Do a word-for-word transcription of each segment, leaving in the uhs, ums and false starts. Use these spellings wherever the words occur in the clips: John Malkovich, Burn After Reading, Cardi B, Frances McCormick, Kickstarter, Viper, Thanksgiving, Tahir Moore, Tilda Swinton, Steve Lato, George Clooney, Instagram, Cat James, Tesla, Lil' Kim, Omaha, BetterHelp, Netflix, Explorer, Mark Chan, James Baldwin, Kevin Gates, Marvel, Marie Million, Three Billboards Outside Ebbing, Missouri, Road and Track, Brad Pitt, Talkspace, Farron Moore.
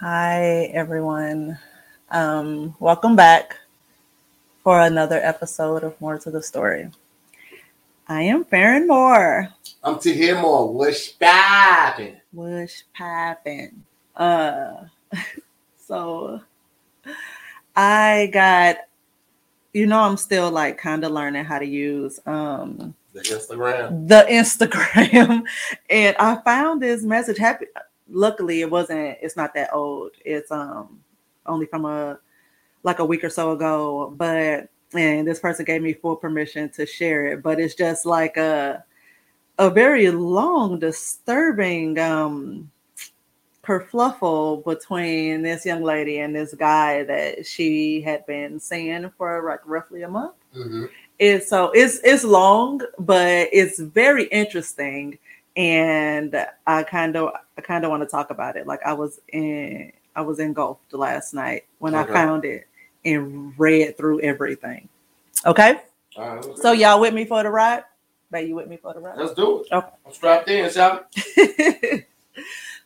Hi, everyone. Um, welcome back for another episode of More to the Story. I am Farron Moore. I'm Tahir Moore. What's poppin'? What's poppin'? Uh, so I got, you know, I'm still like kind of learning how to use um, the Instagram. The Instagram. And I found this message. Happy. Luckily, it wasn't, it's not that old. It's um only from a like a week or so ago, but and this person gave me full permission to share it, but it's just like a a very long, disturbing um kerfluffle between this young lady and this guy that she had been seeing for like roughly a month. Mm-hmm. And so it's it's long, but it's very interesting. And I kind of, I kind of want to talk about it. Like I was in, I was engulfed last night when okay. I found it and read through everything. Okay? All right, okay. So y'all with me for the ride? Babe, you with me for the ride? Let's do it. Okay. I'm strapped in, y'all.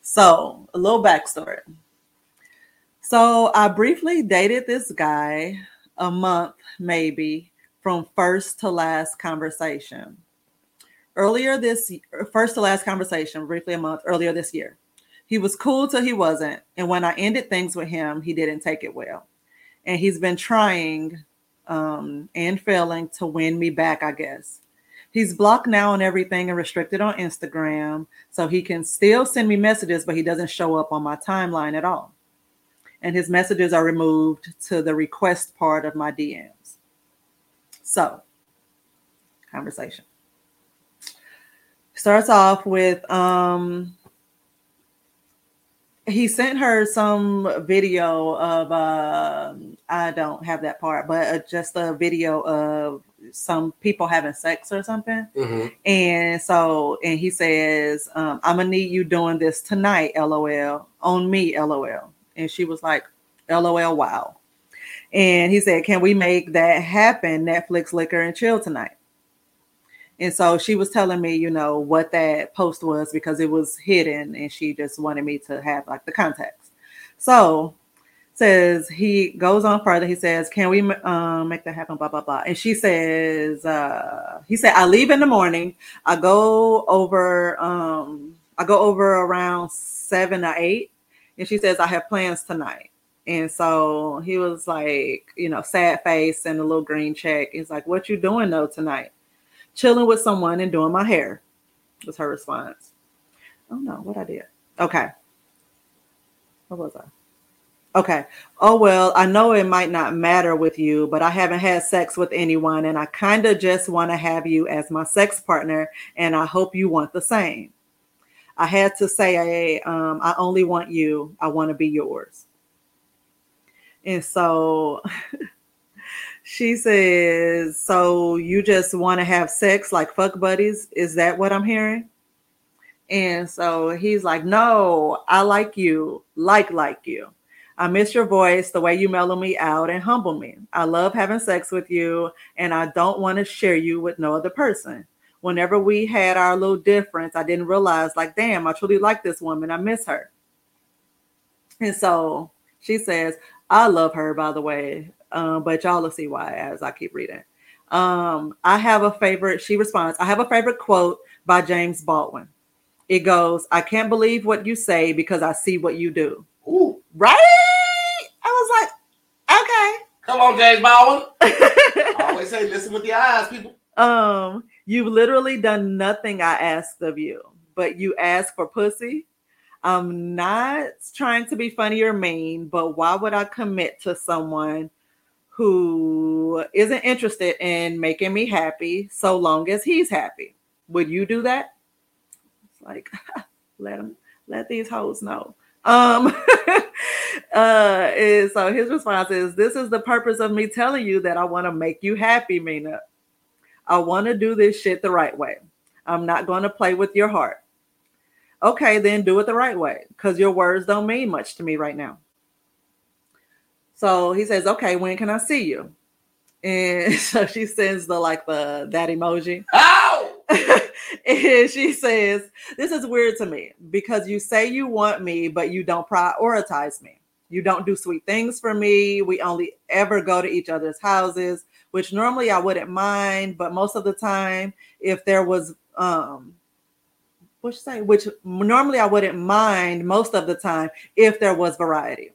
So a little backstory. So I briefly dated this guy a month, maybe from first to last conversation. Earlier this first to last conversation, briefly a month earlier this year, he was cool till he wasn't. And when I ended things with him, he didn't take it well. And he's been trying um, and failing to win me back, I guess. He's blocked now on everything and restricted on Instagram. So he can still send me messages, but he doesn't show up on my timeline at all. And his messages are removed to the request part of my D Ms. So, conversation. Starts off with, um, he sent her some video of, uh, I don't have that part, but just a video of some people having sex or something. Mm-hmm. And so, and he says, um, I'm going to need you doing this tonight, LOL, on me, LOL. And she was like, LOL, wow. And he said, can we make that happen? Netflix, liquor, and chill tonight. And so she was telling me, you know, what that post was because it was hidden and she just wanted me to have like the context. So says he goes on further. He says, can we um, make that happen? Blah, blah, blah. And she says, uh, he said, I leave in the morning. I go over, um, I go over around seven or eight. And she says, I have plans tonight. And so he was like, you know, sad face and a little green check. He's like, what you doing though tonight? Chilling with someone and doing my hair was her response. Oh no, what I did. Okay. What was I? Okay. Oh, well, I know it might not matter with you, but I haven't had sex with anyone and I kind of just want to have you as my sex partner and I hope you want the same. I had to say, hey, um, I only want you. I want to be yours. And so... She says, so you just want to have sex like fuck buddies? Is that what I'm hearing? And so he's like, no, I like you, like, like you. I miss your voice, the way you mellow me out and humble me. I love having sex with you, and I don't want to share you with no other person. Whenever we had our little difference, I didn't realize, like, damn, I truly like this woman. I miss her. And so she says, I love her, by the way. Um, but y'all will see why as I keep reading. Um, I have a favorite, she responds, I have a favorite quote by James Baldwin. It goes, I can't believe what you say because I see what you do. Ooh. Right? I was like, okay. Come on, James Baldwin. I always say, listen with your eyes, people. Um, you've literally done nothing I asked of you, but you asked for pussy. I'm not trying to be funny or mean, but why would I commit to someone who isn't interested in making me happy so long as he's happy? Would you do that? It's like, let him, let these hoes know. Um, uh, and so his response is, this is the purpose of me telling you that I want to make you happy, Mina. I want to do this shit the right way. I'm not going to play with your heart. Okay, then do it the right way because your words don't mean much to me right now. So he says, okay, when can I see you? And so she sends the, like, the, that emoji. Oh! And she says, this is weird to me because you say you want me, but you don't prioritize me. You don't do sweet things for me. We only ever go to each other's houses, which normally I wouldn't mind. But most of the time, if there was, um, what you say? Which normally I wouldn't mind most of the time if there was variety.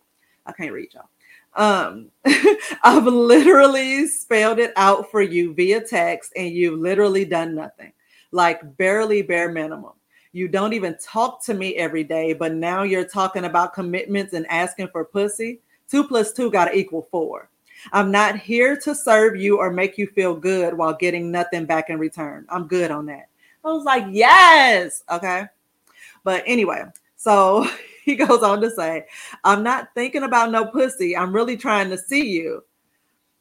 I can't read y'all. Um, I've literally spelled it out for you via text and you've literally done nothing, like barely bare minimum. You don't even talk to me every day, but now you're talking about commitments and asking for pussy. Two plus two got to equal four. I'm not here to serve you or make you feel good while getting nothing back in return. I'm good on that. I was like, yes. Okay. But anyway, so he goes on to say, I'm not thinking about no pussy. I'm really trying to see you.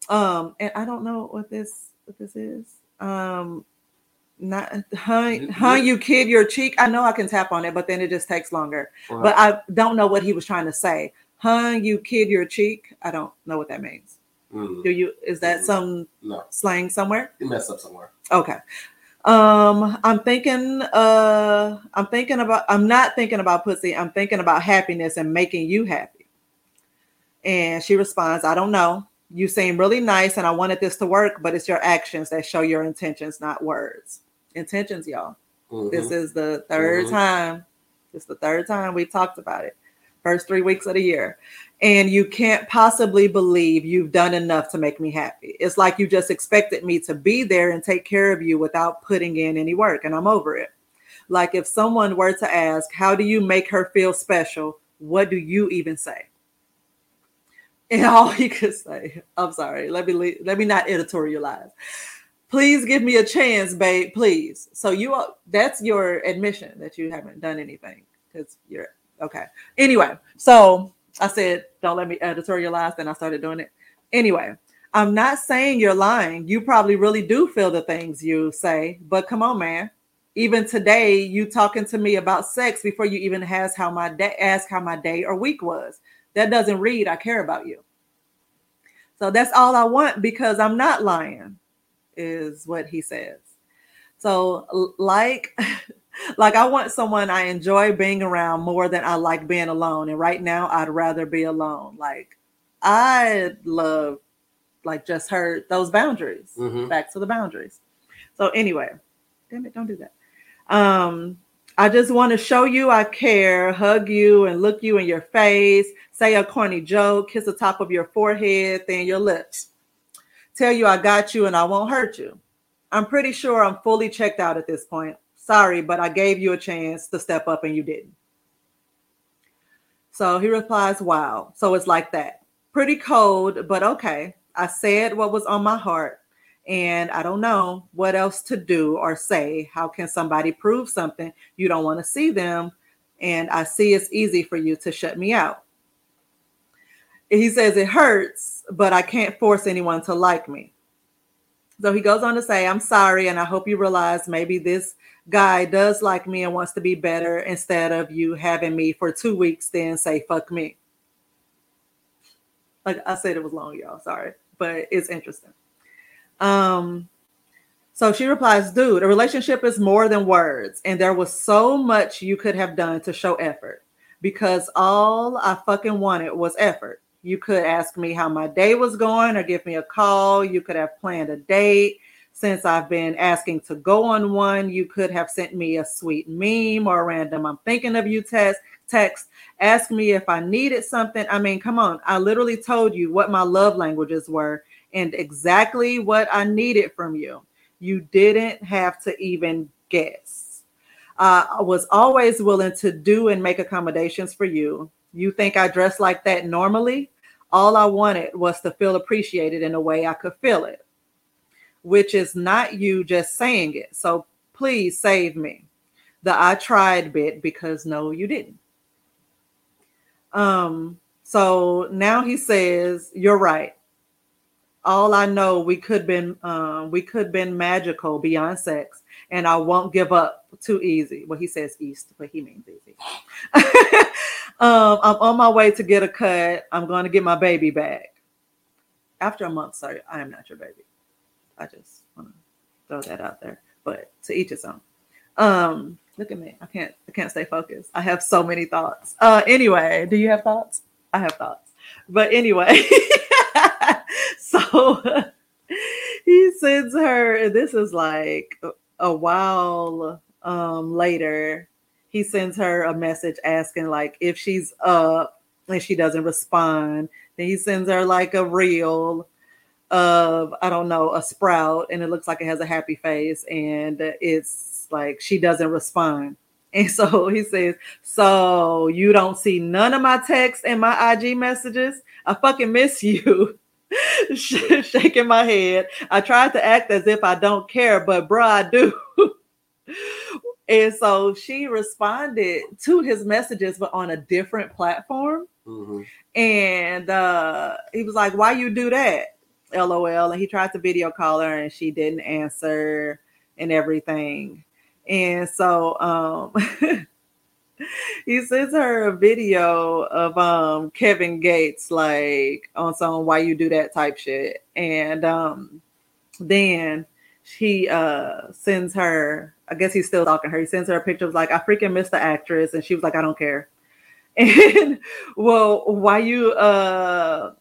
Um, and I don't know what this, what this is. Um, Not, huh, huh, you kid your cheek. I know I can tap on it, but then it just takes longer. Wow. But I don't know what he was trying to say. Huh, you kid your cheek. I don't know what that means. Mm-hmm. Do you? Is that mm-hmm. some no. slang somewhere? You messed up somewhere. Okay. Um, I'm thinking. Uh, I'm thinking about. I'm not thinking about pussy. I'm thinking about happiness and making you happy. And she responds, I don't know. You seem really nice, and I wanted this to work, but it's your actions that show your intentions, not words. Intentions, y'all. Mm-hmm. This is the third mm-hmm. time. It's the third time we talked about it. First three weeks of the year. And you can't possibly believe you've done enough to make me happy. It's like you just expected me to be there and take care of you without putting in any work. And I'm over it. Like if someone were to ask, how do you make her feel special? What do you even say? And all he could say, I'm sorry, let me leave, let me not editorialize. Please give me a chance, babe, please. So you are, that's your admission that you haven't done anything because you're, okay. Anyway, so I said, don't let me editorialize. Then I started doing it. Anyway, I'm not saying you're lying. You probably really do feel the things you say, but come on, man. Even today, you talking to me about sex before you even ask how my day, ask how my day or week was. That doesn't read, I care about you. So that's all I want because I'm not lying, is what he says. So like, like I want someone I enjoy being around more than I like being alone. And right now I'd rather be alone. Like I love, like just heard those boundaries, mm-hmm. back to the boundaries. So anyway, damn it, don't do that. Um, I just want to show you I care, hug you and look you in your face, say a corny joke, kiss the top of your forehead, then your lips, tell you I got you and I won't hurt you. I'm pretty sure I'm fully checked out at this point. Sorry, but I gave you a chance to step up and you didn't. So he replies, wow. So it's like that. Pretty cold, but okay. I said what was on my heart. And I don't know what else to do or say. How can somebody prove something? You don't want to see them. And I see it's easy for you to shut me out. He says it hurts, but I can't force anyone to like me. So he goes on to say, I'm sorry. And I hope you realize maybe this guy does like me and wants to be better instead of you having me for two weeks, then say, fuck me. Like I said, it was long, y'all. Sorry, but it's interesting. Um, so she replies, dude, a relationship is more than words. And there was so much you could have done to show effort because all I fucking wanted was effort. You could ask me how my day was going or give me a call. You could have planned a date since I've been asking to go on one. You could have sent me a sweet meme or a random I'm thinking of you text, text, ask me if I needed something. I mean, come on. I literally told you what my love languages were. And exactly what I needed from you. You didn't have to even guess. Uh, I was always willing to do and make accommodations for you. You think I dress like that normally? All I wanted was to feel appreciated in a way I could feel it, which is not you just saying it. So please save me. The I tried bit because no, you didn't. Um. So now he says, you're right. All I know, we could been um, we could been magical beyond sex, and I won't give up too easy. Well, he says east, but he means easy. um, I'm on my way to get a cut. I'm going to get my baby back. After a month, sorry, I am not your baby. I just want to throw that out there, but to each his own. Um, look at me. I can't, I can't stay focused. I have so many thoughts. Uh, anyway, do you have thoughts? I have thoughts. But anyway, so he sends her, and this is like a while um, later, he sends her a message asking like if she's up and she doesn't respond. Then he sends her like a reel of, I don't know, a sprout, and it looks like it has a happy face, and it's like she doesn't respond. And so he says, so you don't see none of my texts and my I G messages? I fucking miss you. Shaking my head. I tried to act as if I don't care, but bruh, I do. And so she responded to his messages, but on a different platform. Mm-hmm. And uh, he was like, why you do that? LOL. And he tried to video call her, and she didn't answer and everything. And so um, he sends her a video of um, Kevin Gates, like on some why you do that type shit. And um, then he uh, sends her, I guess he's still stalking her. He sends her a picture of like, I freaking miss the actress. And she was like, I don't care. And well, why you uh,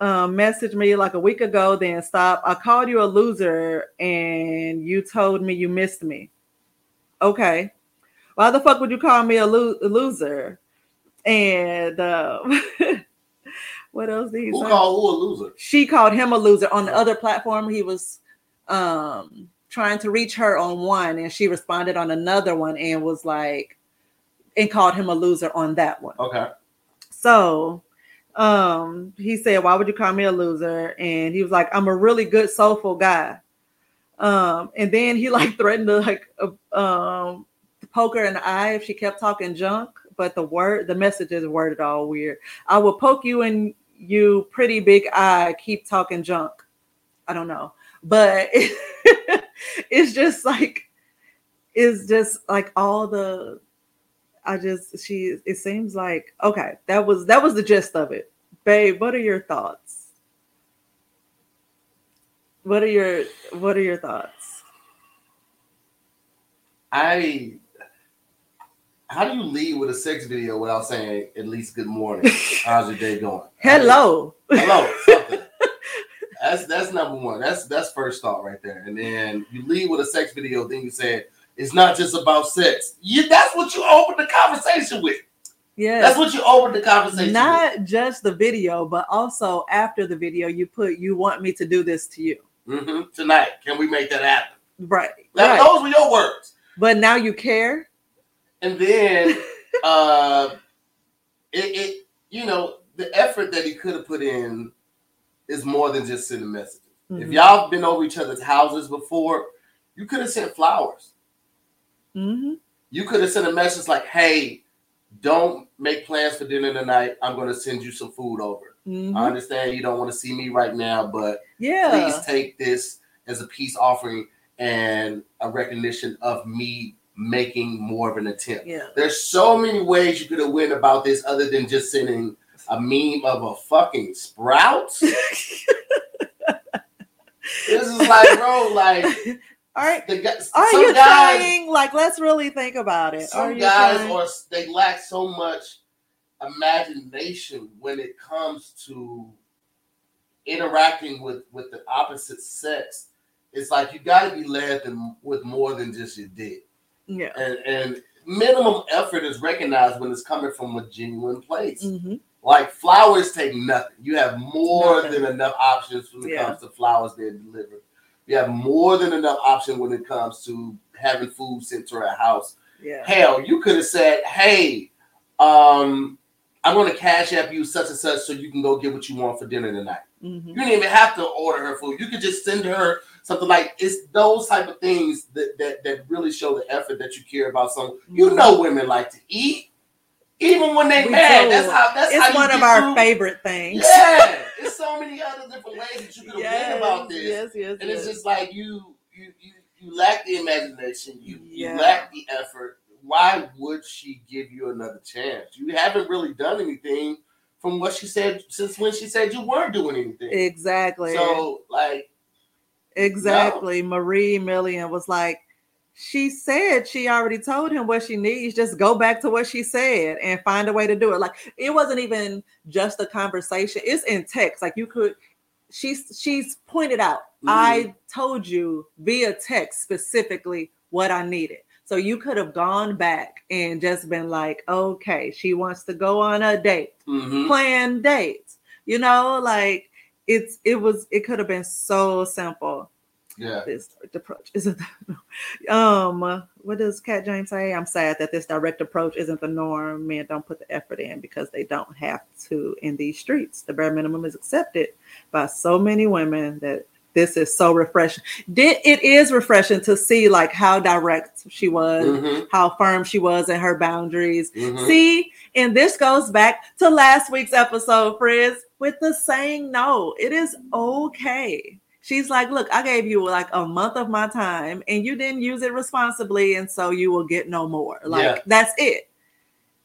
uh, messaged me like a week ago, then stop. I called you a loser and you told me you missed me. Okay. Why the fuck would you call me a, lo- a loser? And uh, what else did he Who say? Called who a loser? She called him a loser. On the other platform, he was um, trying to reach her on one, and she responded on another one and was like, and called him a loser on that one. Okay. So um, he said, why would you call me a loser? And he was like, I'm a really good, soulful guy. Um, and then he like threatened to like uh, um, poke her in the eye if she kept talking junk. But the word, the message is worded all weird. I will poke you in you pretty big eye. Keep talking junk. I don't know. But it, it's just like, it's just like all the, I just, she, it seems like, okay, that was, that was the gist of it. Babe, what are your thoughts? What are your, what are your thoughts? I, how do you lead with a sex video without saying at least good morning? How's your day going? Hello. I, hello. Something. That's, that's number one. That's, that's first thought right there. And then you lead with a sex video. Then you say, it's not just about sex. You, that's what you opened the conversation with. Yeah. That's what you opened the conversation not with. Not just the video, but also after the video, you put, you want me to do this to you. Mm-hmm. Tonight. Can we make that happen? Right. That, right. Those were your words. But now you care. And then, uh, it, it, you know, the effort that he could have put in is more than just sending messages. Mm-hmm. If y'all have been over each other's houses before, you could have sent flowers. Mm-hmm. You could have sent a message like, hey, don't make plans for dinner tonight. I'm going to send you some food over. Mm-hmm. I understand you don't want to see me right now, but yeah, please take this as a peace offering and a recognition of me making more of an attempt. Yeah. There's so many ways you could have went about this other than just sending a meme of a fucking sprout. This is like, bro, like... All right. The, are some you guys, trying? Like, let's really think about it. Some are you guys trying? Are they lack so much imagination when it comes to interacting with, with the opposite sex. It's like you got to be led them with more than just your dick. Yeah. And, and minimum effort is recognized when it's coming from a genuine place. Mm-hmm. Like flowers take nothing. You have more nothing. than enough options when it yeah. comes to flowers they're delivered. You have more than enough option when it comes to having food sent to our house. Yeah. Hell, you could have said, hey, um, I'm going to cash app you such and such so you can go get what you want for dinner tonight. Mm-hmm. You didn't even have to order her food. You could just send her something like, it's those type of things that, that, that really show the effort that you care about someone. Mm-hmm. You know women like to eat. Even when they mad, that's how that's it's how one of our food. favorite things. Yeah, there's so many other different ways that you could yes, read about this. Yes, yes, and yes. It's just like you you you, you lack the imagination, you, yeah. you lack the effort. Why would she give you another chance? You haven't really done anything from what she said since when she said you weren't doing anything. Exactly. So like Exactly. No. Marie Millian was like, she said she already told him what she needs. Just go back to what she said and find a way to do it. Like, it wasn't even just a conversation. It's in text. Like, you could, she's, she's pointed out, mm-hmm. I told you via text specifically what I needed. So you could have gone back and just been like, okay, she wants to go on a date, mm-hmm. plan dates, you know, like it's, it was, it could have been so simple. Yeah, this approach isn't. Um, what does Cat James say? I'm sad that this direct approach isn't the norm. Men don't put the effort in because they don't have to in these streets. The bare minimum is accepted by so many women that this is so refreshing. Did it is refreshing to see like how direct she was, mm-hmm. how firm she was in her boundaries. Mm-hmm. See, and this goes back to last week's episode, friends, with the saying no. It is okay. She's like, look, I gave you like a month of my time and you didn't use it responsibly. And so you will get no more. Like, yeah. that's it.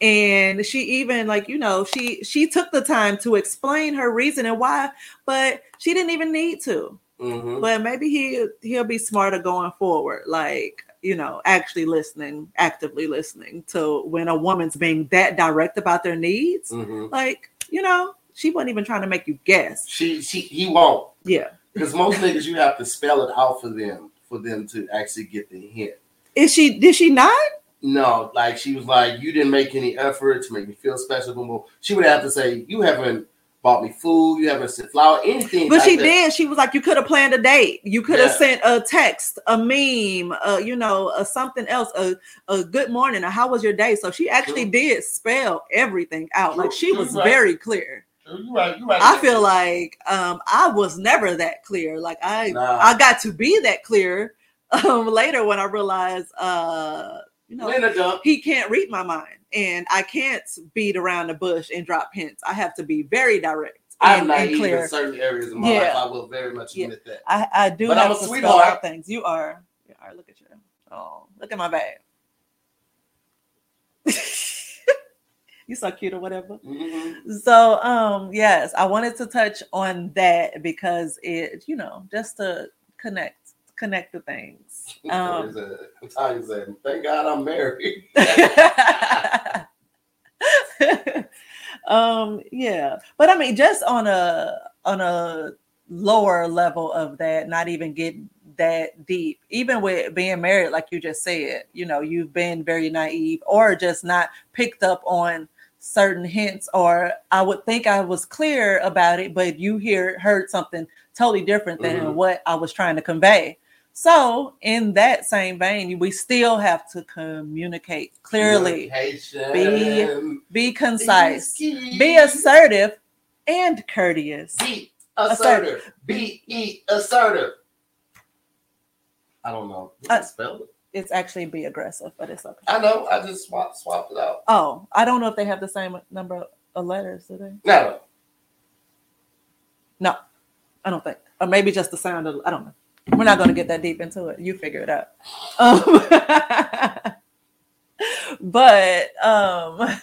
And she even like, you know, she, she took the time to explain her reason and why, but she didn't even need to. Mm-hmm. But maybe he, he'll be smarter going forward. Like, you know, actually listening, actively listening to when a woman's being that direct about their needs. Mm-hmm. Like, you know, she wasn't even trying to make you guess. She, she, he won't. Yeah. Because most niggas, you have to spell it out for them, for them to actually get the hint. Is she? Did she not? No, like she was like, you didn't make any effort to make me feel special. She would have to say, you haven't bought me food, you haven't sent flour, anything. But like she that. did. She was like, you could have planned a date. You could have yeah. sent a text, a meme, a, you know, a something else, a, a good morning, a how was your day? So she actually True. did spell everything out. True. Like she was right. very clear. You're right, you're right. I feel like um, I was never that clear. Like I, nah. I got to be that clear um, later when I realized, uh, you know, he can't read my mind, and I can't beat around the bush and drop hints. I have to be very direct. I'm not clear in certain areas of my yeah. life. I will very much yeah. admit that. I, I do. But have I'm a to sweetheart. Spell out things. You are. You are. Look at you. Oh, look at my bag. You so cute or whatever. Mm-hmm. So, um, yes, I wanted to touch on that because it, you know, just to connect, connect the things. Um, I'm telling you that. Thank God I'm married. um, yeah, but I mean, just on a on a lower level of that, not even getting that deep, even with being married, like you just said, you know, you've been very naive or just not picked up on certain hints, or I would think I was clear about it, but you hear heard something totally different than mm-hmm. what I was trying to convey. So in that same vein, we still have to communicate clearly, be, be concise, be, be assertive and courteous. Be assertive. assertive. Be e assertive. I don't know. Uh, spell it. It's actually be aggressive, but it's okay. I know. I just swapped swapped it out. Oh, I don't know if they have the same number of letters, do they? No. No, I don't think. Or maybe just the sound of, I don't know. We're not going to get that deep into it. You figure it out. Um, but um,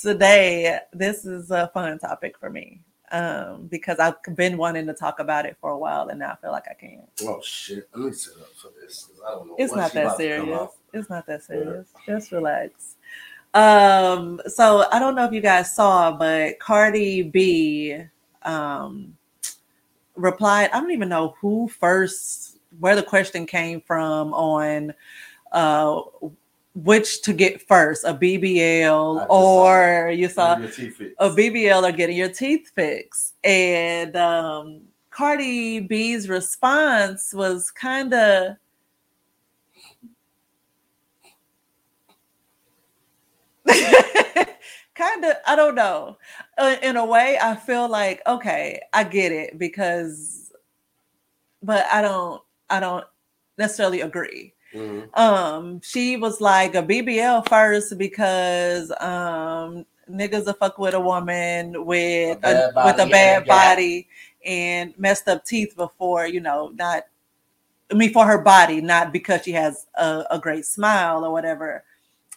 today, this is a fun topic for me um, because I've been wanting to talk about it for a while, and now I feel like I can. Oh, shit. Let me sit up for this. I don't know. It's not that serious. It's not that serious. Just relax. Um, so I don't know if you guys saw, but Cardi B um, replied. I don't even know who first, where the question came from on uh, which to get first, a B B L or you saw a B B L or getting your teeth fixed. And um, Cardi B's response was kind of, kind of, I don't know. Uh, in a way, I feel like, okay, I get it because, but I don't, I don't necessarily agree. Mm-hmm. Um, she was like a B B L first because um, niggas a fuck with a woman with a, a with a bad yeah, body yeah. and messed up teeth before, you know, not, I mean, for her body, not because she has a, a great smile or whatever.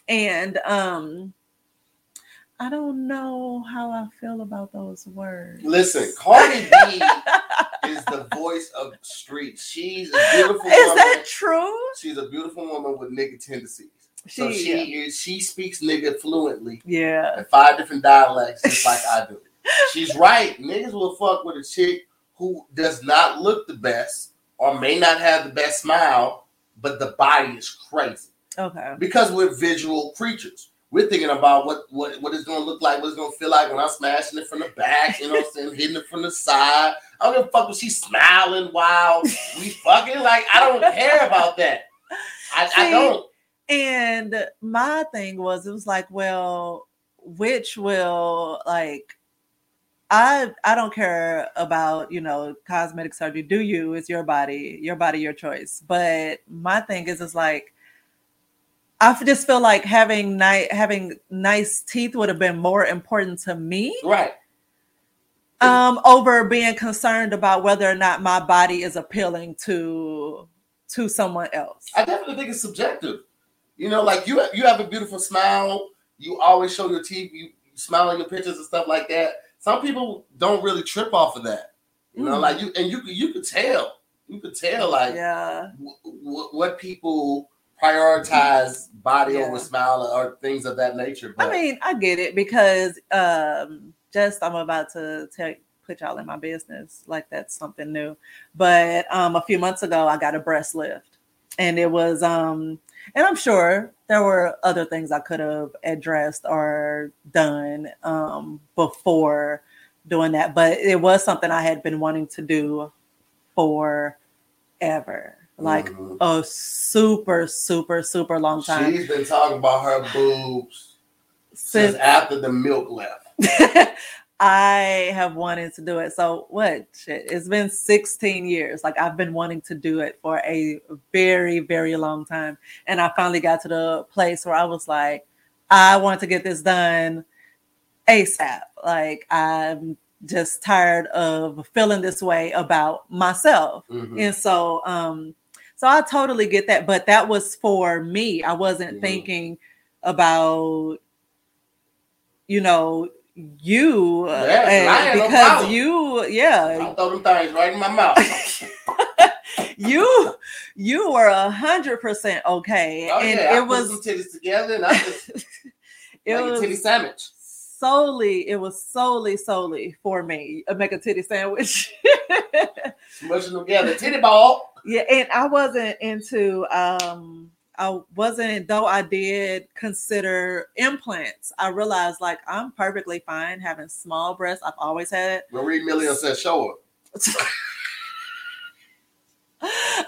And um, I don't know how I feel about those words. Listen, Cardi B is the voice of the street. She's a beautiful is woman. Is that true? She's a beautiful woman with nigga tendencies. She, so she yeah. is, she speaks nigga fluently. Yeah. In five different dialects, just like I do. She's right. Niggas will fuck with a chick who does not look the best or may not have the best smile, but the body is crazy. Okay. Because we're visual creatures. We're thinking about what, what, what it's going to look like, what it's going to feel like when I'm smashing it from the back, you know what I'm saying, hitting it from the side. I don't give a fuck if she's smiling while we fucking. Like, I don't care about that. I, See, I don't. And my thing was, it was like, well, which will, like, I I don't care about, you know, cosmetic surgery. Do you? It's your body. Your body, your choice. But my thing is, it's like, I just feel like having nice having nice teeth would have been more important to me, right? Um, over being concerned about whether or not my body is appealing to to someone else. I definitely think it's subjective. You know, like you you have a beautiful smile. You always show your teeth. You smile in your pictures and stuff like that. Some people don't really trip off of that. You know, mm. like you and you you could tell you could tell like yeah. w- w- what people. Prioritize body yeah. over smile or things of that nature. But I mean, I get it because um, just I'm about to take, put y'all in my business. Like that's something new. But um, a few months ago, I got a breast lift, and it was. Um, and I'm sure there were other things I could have addressed or done um, before doing that, but it was something I had been wanting to do forever. Like mm-hmm. a super, super, super long time. She's been talking about her boobs since, since after the milk left. I have wanted to do it. So what? Shit, it's been sixteen years. Like I've been wanting to do it for a very, very long time. And I finally got to the place where I was like, I want to get this done ASAP. Like I'm just tired of feeling this way about myself. Mm-hmm. And so, um, So I totally get that, but that was for me. I wasn't mm-hmm. thinking about, you know, you yes, and because no you, yeah. I'll throw them things right in my mouth. you, you were a hundred percent okay, oh, and yeah. it I was put some titties together, and I just it like was a titty sandwich. Solely, it was solely, solely for me. I make a titty sandwich. Mushing together, titty ball. Yeah, and I wasn't into, um, I wasn't, though I did consider implants. I realized, like, I'm perfectly fine having small breasts. I've always had it. Marie Million said, show her.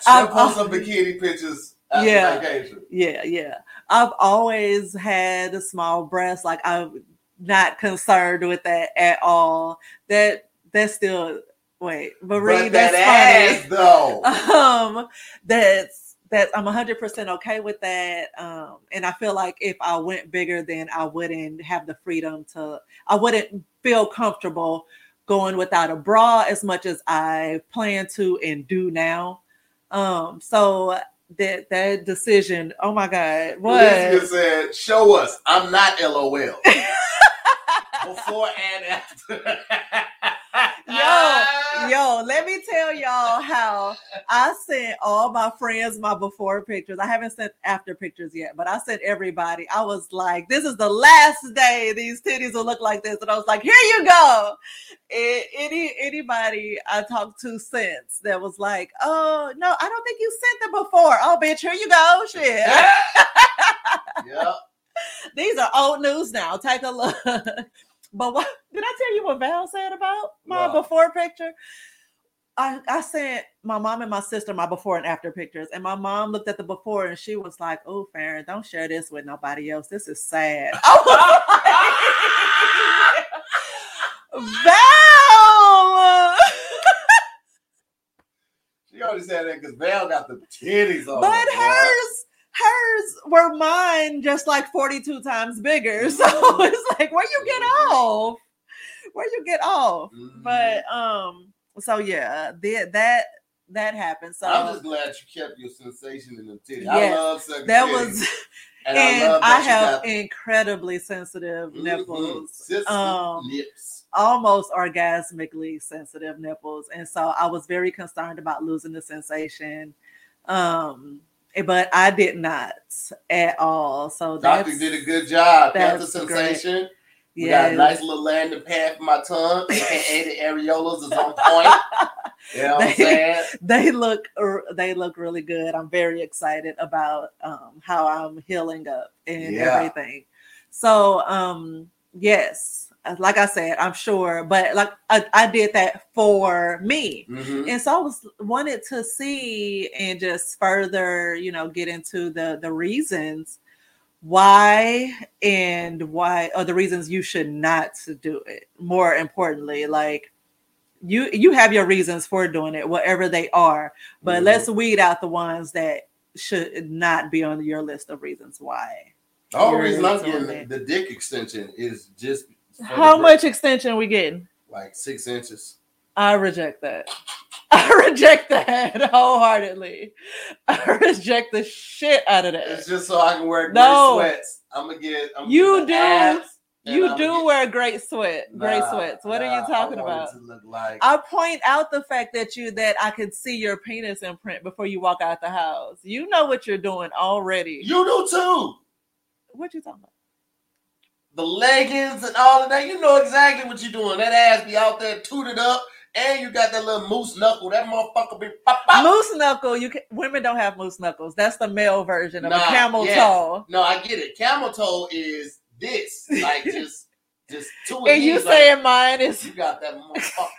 I'll post some bikini pictures. Yeah, vacation. yeah, yeah. I've always had a small breast. Like, I'm not concerned with that at all. That that's still wait, Marie. But that's that funny. Ass, though. Um, that's that's I'm one hundred percent okay with that. Um, and I feel like if I went bigger, then I wouldn't have the freedom to. I wouldn't feel comfortable going without a bra as much as I plan to and do now. Um, so. That that decision, oh my God, what? Elizabeth said, show us, I'm not LOL. Before and after. yo, yo, let me tell y'all how I sent all my friends my before pictures. I haven't sent after pictures yet, but I sent everybody. I was like, this is the last day these titties will look like this. And I was like, here you go. And any anybody I talked to since that was like, oh, no, I don't think you sent them before. Oh, bitch, here you go. Shit. Yeah. These are old news now. Take a look. But what did I tell you what Val said about my wow. before picture? I, I sent my mom and my sister my before and after pictures. And my mom looked at the before and she was like, oh, Farron, don't share this with nobody else. This is sad. I was like, Val! She already said that because Val got the titties on. But hers... Hers were mine just like forty-two times bigger. So it's like, where you get off? Where you get off? Mm-hmm. But um, so yeah, the, that that happened. So I'm just glad you kept your sensation in the titty. Yeah, I love sucking. That titties. was And, and I, love I have incredibly sensitive mm-hmm. nipples. Sensitive um, lips. Almost orgasmically sensitive nipples. And so I was very concerned about losing the sensation. Um, but I did not at all. So Doctor did a good job. That's, that's the sensation. Great. We yes. got a nice little landing pad for my tongue. A K A the areolas is on point. You know what they, I'm saying? They look, they look really good. I'm very excited about um, how I'm healing up and yeah. everything. So, um, yes, like I said, I'm sure. But like I, I did that for me. Mm-hmm. And so I was wanted to see and just further, you know, get into the the reasons why and why are the reasons you should not do it. More importantly, like you you have your reasons for doing it, whatever they are, but mm-hmm. let's weed out the ones that should not be on your list of reasons why. All reason I'm getting the dick extension is just how much extension we getting? Like six inches. I reject that. I reject that wholeheartedly. I reject the shit out of that. It's just so I can wear no. great sweats. I'm gonna get. I'm you do. You I'm do get, wear great sweat. Great nah, sweats. What nah, are you talking I about? To look like... I point out the fact that you that I can see your penis imprint before you walk out the house. You know what you're doing already. You do too. What you talking about? The leggings and all of that. You know exactly what you're doing. That ass be out there tooted up. And you got that little moose knuckle. That motherfucker be pop, pop. Moose knuckle. You can, women don't have moose knuckles. That's the male version of nah, a camel yeah. toe. No, I get it. Camel toe is this, like just, just two. And you saying like, mine is? You got that motherfucker.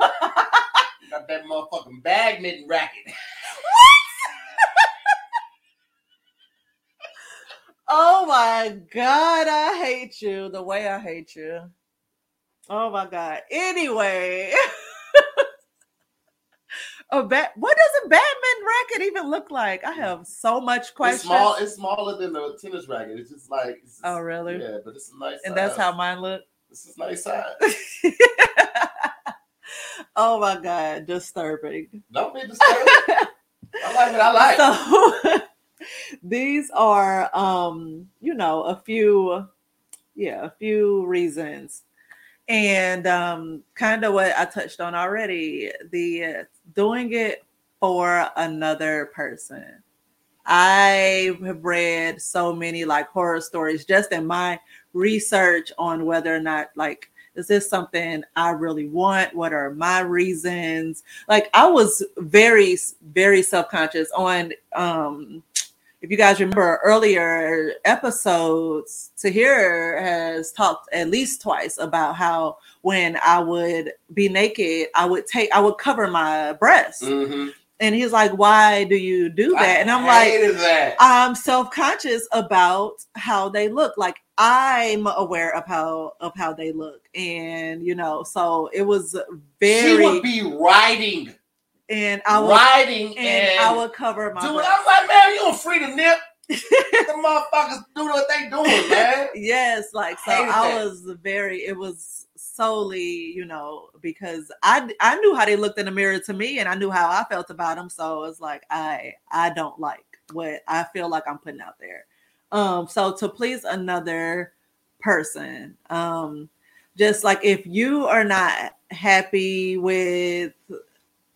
You got that motherfucking badminton racket. What? Oh my God! I hate you the way I hate you. Oh my God. Anyway. a bat, what does a badminton racket even look like? I have so much questions. It's, small, it's smaller than a tennis racket. It's just like. It's just, oh, really? Yeah, but it's a nice size. And that's how mine look? This is nice size. Oh my God. Disturbing. Don't be disturbed. I like it. I like it. So, these are, um, you know, a few, yeah, a few reasons. And um, kind of what I touched on already, the uh, doing it for another person. I have read so many like horror stories just in my research on whether or not like, is this something I really want? What are my reasons? Like I was very, very self-conscious on, um, if you guys remember earlier episodes, Tahir has talked at least twice about how when I would be naked, I would take, I would cover my breasts. Mm-hmm. And he's like, why do you do that? I and I'm like, that. I'm self-conscious about how they look. Like I'm aware of how, of how they look. And, you know, so it was very. She would be riding. And I would riding and, and I would cover my. Dude, breasts. I was like, man, you don't free the nip. The motherfuckers do what they doing, man. Yes, like so. I, I was very. It was solely, you know, because I I knew how they looked in the mirror to me, and I knew how I felt about them. So it's like I I don't like what I feel like I'm putting out there. Um, so to please another person, um, just like if you are not happy with.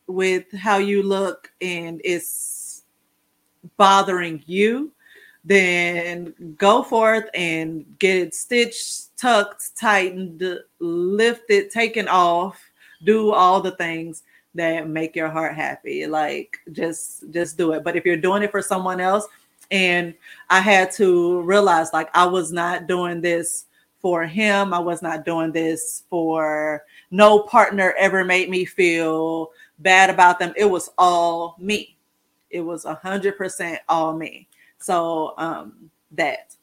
with how you look and it's bothering you, then go forth and get it stitched, tucked, tightened, lifted, taken off, do all the things that make your heart happy. Like just, just do it. But if you're doing it for someone else, and I had to realize like I was not doing this for him. I was not doing this for no partner ever made me feel bad about them. It was all me. It was a hundred percent all me. So um, that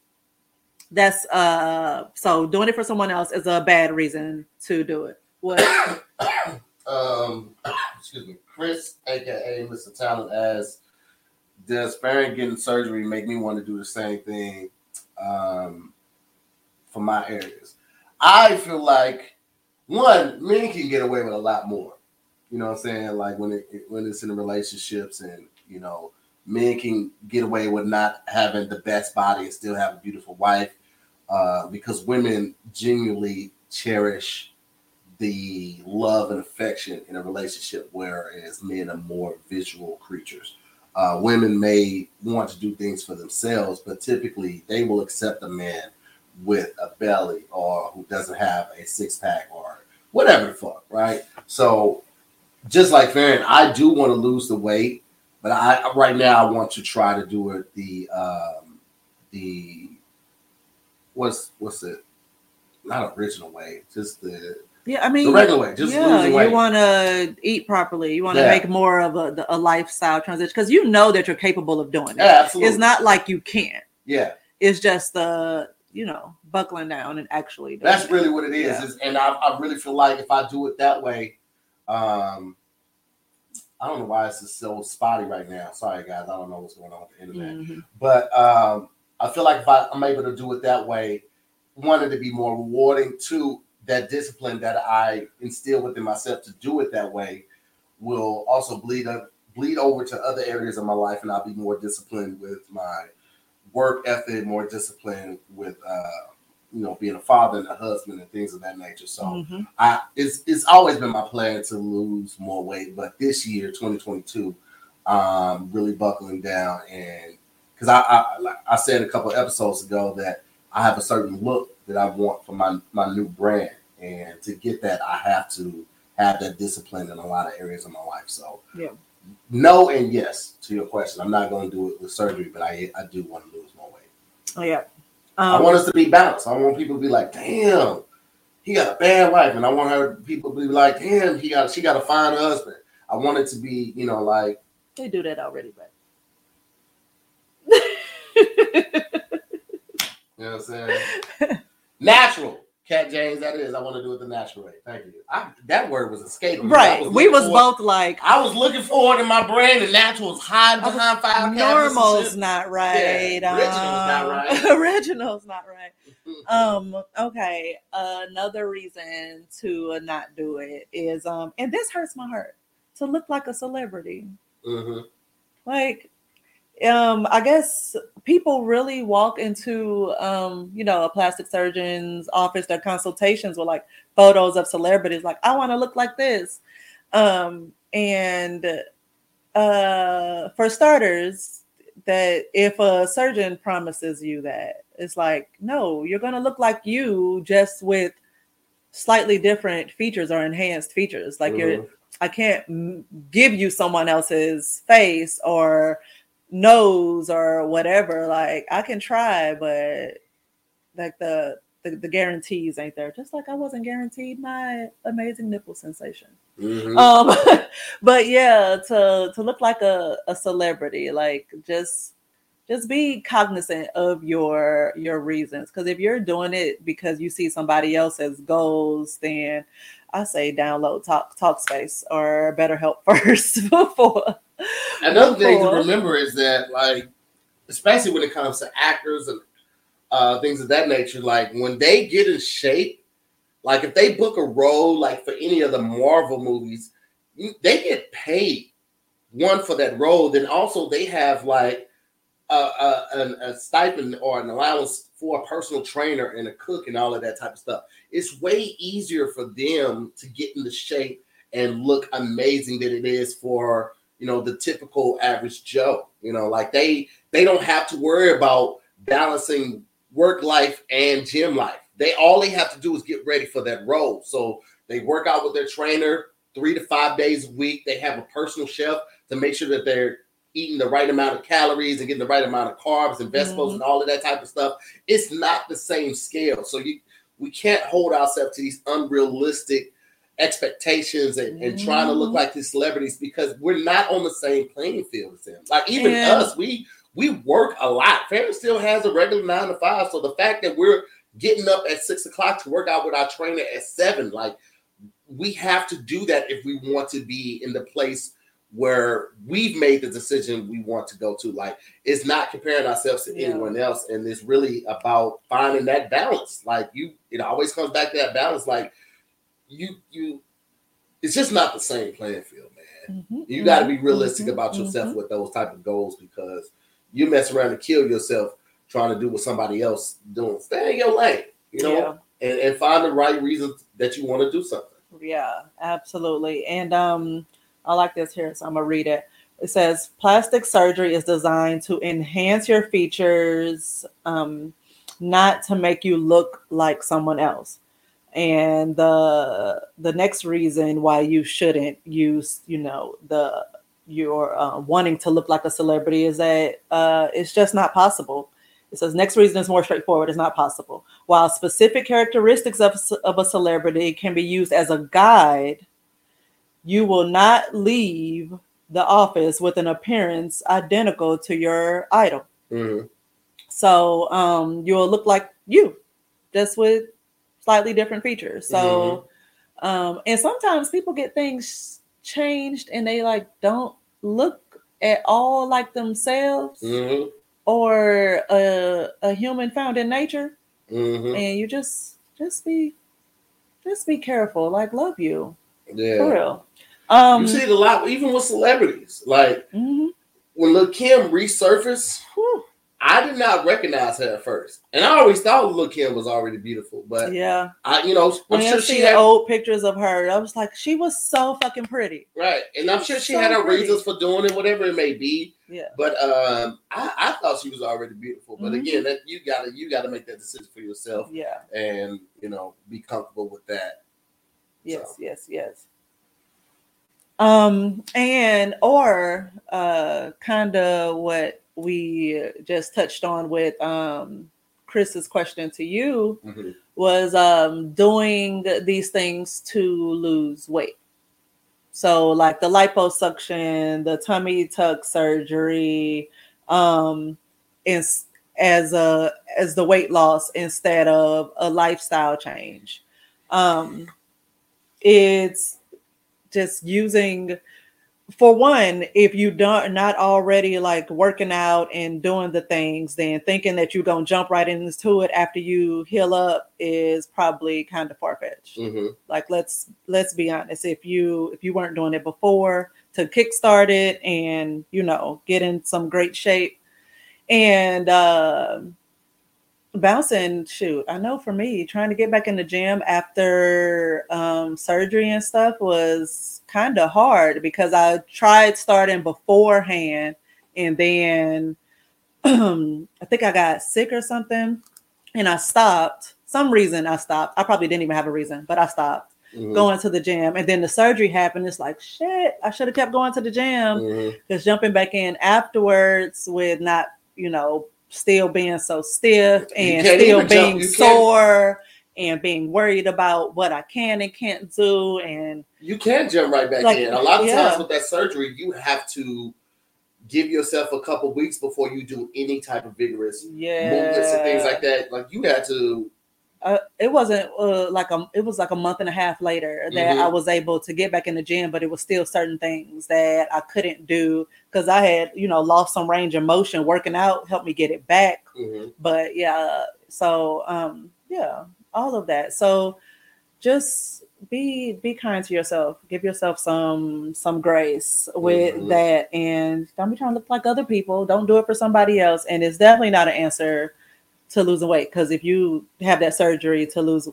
that's uh. So doing it for someone else is a bad reason to do it. What? um, excuse me, Chris, aka Mister Talent, asks, does Farron getting surgery make me want to do the same thing? Um. For my areas, I feel like one, men can get away with a lot more. You know what I'm saying? Like when it when it's in relationships and you know men can get away with not having the best body and still have a beautiful wife, uh, because women genuinely cherish the love and affection in a relationship, whereas men are more visual creatures. Uh, women may want to do things for themselves, but typically they will accept a man with a belly or who doesn't have a six pack or whatever the fuck, right? So just like Farron, I do want to lose the weight, but I right now I want to try to do it the um, the what's what's it? Not original way, just the yeah. I mean, the regular way. Just yeah, losing weight. You want to eat properly. You want to yeah. make more of a, a lifestyle transition because you know that you're capable of doing it. Yeah, absolutely. It's not like you can't. Yeah, it's just the. You know, buckling down and actually doing that's really what it is. Yeah. is and I, I really feel like if I do it that way, um, I don't know why it's just so spotty right now. Sorry, guys. I don't know what's going on with the internet. Mm-hmm. But um, I feel like if I, I'm able to do it that way, one, it'd be more rewarding. Two, that discipline that I instill within myself to do it that way will also bleed up, bleed over to other areas of my life, and I'll be more disciplined with my work ethic, more discipline with uh you know being a father and a husband and things of that nature. So mm-hmm. I it's it's always been my plan to lose more weight, but this year twenty twenty-two, um really buckling down, and because I, I like I said a couple of episodes ago that I have a certain look that I want for my my new brand, and to get that I have to have that discipline in a lot of areas of my life. So yeah. No and yes to your question. I'm not going to do it with surgery, but I I do want to lose my weight. Oh yeah, um, I want us to be balanced. I want people to be like, damn, he got a bad wife, and I want her people to be like, damn, he got she got a fine husband. I want it to be, you know, like they do that already, but you know what I'm saying? Natural. Cat James, that is. I want to do it the natural way. Thank you. I, that word was escaping. Right. Was we was both it. Like. I was looking forward in my brain, and natural is hiding behind five. Normal's not right. Yeah. Original's um, not right. Original's not right. um. Okay. Uh, another reason to not do it is, um, and this hurts my heart, to look like a celebrity. Mm-hmm. Like. Um, I guess people really walk into, um, you know, a plastic surgeon's office, their consultations were like photos of celebrities. Like, I want to look like this. Um, and uh, for starters, that if a surgeon promises you that, it's like, no, you're going to look like you, just with slightly different features or enhanced features. Like, mm. you're, I can't give you someone else's face or nose or whatever. Like, I can try, but like the, the the guarantees ain't there, just like I wasn't guaranteed my amazing nipple sensation. Mm-hmm. um but yeah, to to look like a a celebrity, like just just be cognizant of your your reasons, because if you're doing it because you see somebody else's goals, then I say download Talk Talkspace or BetterHelp first before. Another thing to remember is that, like, especially when it comes to actors and uh, things of that nature, like when they get in shape, like if they book a role, like for any of the Marvel movies, they get paid one for that role. Then also they have like a, a, a stipend or an allowance for a personal trainer and a cook and all of that type of stuff. It's way easier for them to get into shape and look amazing than it is for, you know, the typical average Joe. You know, like they they don't have to worry about balancing work life and gym life. They all they have to do is get ready for that role. So they work out with their trainer three to five days a week. They have a personal chef to make sure that they're eating the right amount of calories and getting the right amount of carbs and vegetables, mm-hmm. and all of that type of stuff. It's not the same scale. So you we can't hold ourselves to these unrealistic expectations and, and trying to look like these celebrities, because we're not on the same playing field as them. Like, even yeah. us, we we work a lot. Farron still has a regular nine to five. So the fact that we're getting up at six o'clock to work out with our trainer at seven, like, we have to do that if we want to be in the place where we've made the decision we want to go to. Like, it's not comparing ourselves to yeah. anyone else. And it's really about finding that balance. Like, you, it always comes back to that balance. Like, You you it's just not the same playing field, man. Mm-hmm. You got to be realistic mm-hmm. about yourself mm-hmm. with those type of goals, because you mess around and kill yourself trying to do what somebody else doing. Stay in your lane, you know, yeah. and, and find the right reason that you want to do something. Yeah, absolutely. And um, I like this here, so I'm going to read it. It says, plastic surgery is designed to enhance your features, um, not to make you look like someone else. And the the next reason why you shouldn't use, you know, the your uh, wanting to look like a celebrity is that uh, it's just not possible. It says, next reason is more straightforward. It's not possible. While specific characteristics of, of a celebrity can be used as a guide, you will not leave the office with an appearance identical to your idol. Mm-hmm. So um, you'll look like you, just with slightly different features. So, mm-hmm. um, and sometimes people get things changed and they like don't look at all like themselves. Mm-hmm. Or a, a human found in nature, mm-hmm. and you just just be just be careful. Like, love you, yeah, for real. Um, you see it a lot, even with celebrities. Like mm-hmm. when Lil' Kim resurfaced, whew, I did not recognize her at first, and I always thought Lil' Kim was already beautiful. But yeah, I you know I'm sure she had old pictures of her. I was like, she was so fucking pretty, right? And I'm sure she had her reasons for doing it, whatever it may be. Yeah. But um, I, I thought she was already beautiful. But mm-hmm. again, that you gotta you gotta make that decision for yourself. Yeah. And you know, be comfortable with that. Yes, so. yes, yes. Um, and or uh, kind of what we just touched on with um, Chris's question to you mm-hmm. was um, doing these things to lose weight. So like the liposuction, the tummy tuck surgery, um, as as a as the weight loss instead of a lifestyle change. Um, it's just using, for one, if you don't not already like working out and doing the things, then thinking that you're gonna jump right into it after you heal up is probably kind of far-fetched. Mm-hmm. Like let's let's be honest. If you if you weren't doing it before to kickstart it and you know get in some great shape and uh, bouncing, shoot, I know for me trying to get back in the gym after um, surgery and stuff was kind of hard because I tried starting beforehand and then I think I got sick or something and I stopped. Some reason I stopped. I probably didn't even have a reason, but I stopped mm-hmm. going to the gym. And then the surgery happened. It's like, shit, I should have kept going to the gym because mm-hmm. jumping back in afterwards with not, you know, still being so stiff and still being sore and being worried about what I can and can't do. And you can jump right back like, in. A lot of yeah. times with that surgery, you have to give yourself a couple weeks before you do any type of vigorous yeah. movements and things like that. Like you had to. Uh, it wasn't uh, like a, it was like a month and a half later that mm-hmm. I was able to get back in the gym, but it was still certain things that I couldn't do because I had, you know, lost some range of motion. Working out helped me get it back. Mm-hmm. But yeah, so um, yeah. all of that. So just be be kind to yourself. Give yourself some some grace with mm-hmm. that. And don't be trying to look like other people. Don't do it for somebody else. And it's definitely not an answer to losing weight. Because if you have that surgery to lose,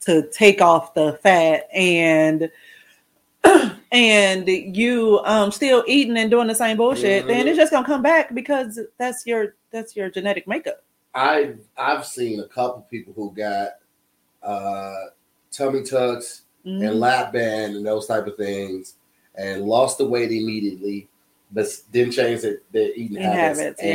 to take off the fat and and you um still eating and doing the same bullshit, mm-hmm. then it's just gonna come back because that's your that's your genetic makeup. I I've seen a couple people who got Uh, tummy tucks mm-hmm. and lap band and those type of things, and lost the weight immediately, but didn't change their, their eating habits, habits. And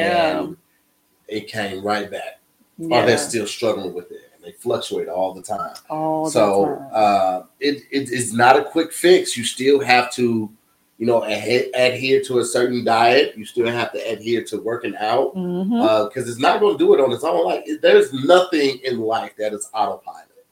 yeah. it came right back. Yeah. Or they're still struggling with it, and they fluctuate all the time. All so the time. Uh, it, it it's not a quick fix. You still have to, you know, ad- adhere to a certain diet. You still have to adhere to working out because mm-hmm. uh, it's not going to do it on its own. Like there's nothing in life that is autopilot.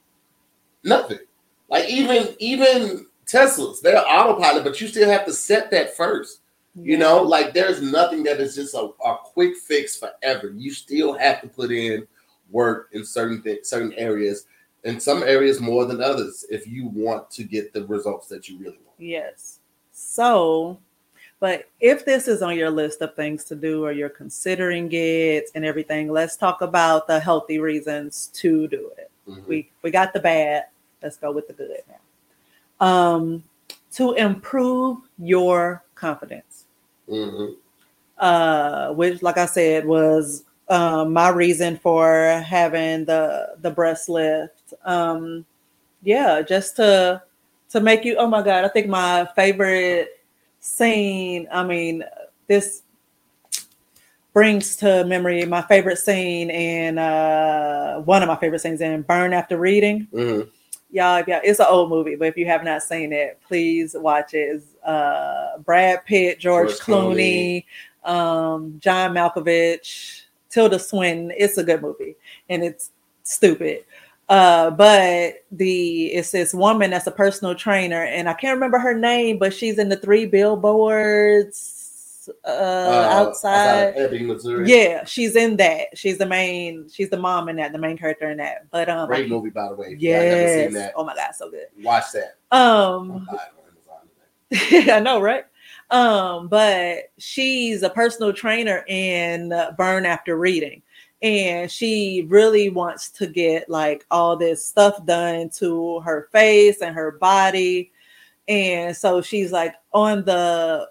Nothing. Like even even Teslas, they're autopilot, but you still have to set that first. You yeah. know, like there's nothing that is just a, a quick fix forever. You still have to put in work in certain th- certain areas in some areas more than others if you want to get the results that you really want. Yes. So, but if this is on your list of things to do or you're considering it and everything, let's talk about the healthy reasons to do it. Mm-hmm. We we got the bad. Let's go with the good now. Um, to improve your confidence, mm-hmm. uh, which, like I said, was uh, my reason for having the the breast lift. Um, yeah, just to to make you. Oh my God, I think my favorite scene. I mean, this brings to memory my favorite scene in uh, one of my favorite scenes in Burn After Reading. Mm-hmm. Y'all, yeah, it's an old movie, but if you have not seen it, please watch it. It's uh, Brad Pitt, George, George Clooney, Clooney. Um, John Malkovich, Tilda Swinton. It's a good movie, and it's stupid. Uh, but the it's this woman that's a personal trainer, and I can't remember her name, but she's in the Three Billboards uh, uh, outside Ebbing, Missouri. Yeah, she's in that. She's the main. She's the mom in that. The main character in that. But um, great movie, by the way. Yes. Yeah, oh my God, so good. Watch that. Um, I know, right? Um, but she's a personal trainer in Burn After Reading, and she really wants to get like all this stuff done to her face and her body, and so she's like on the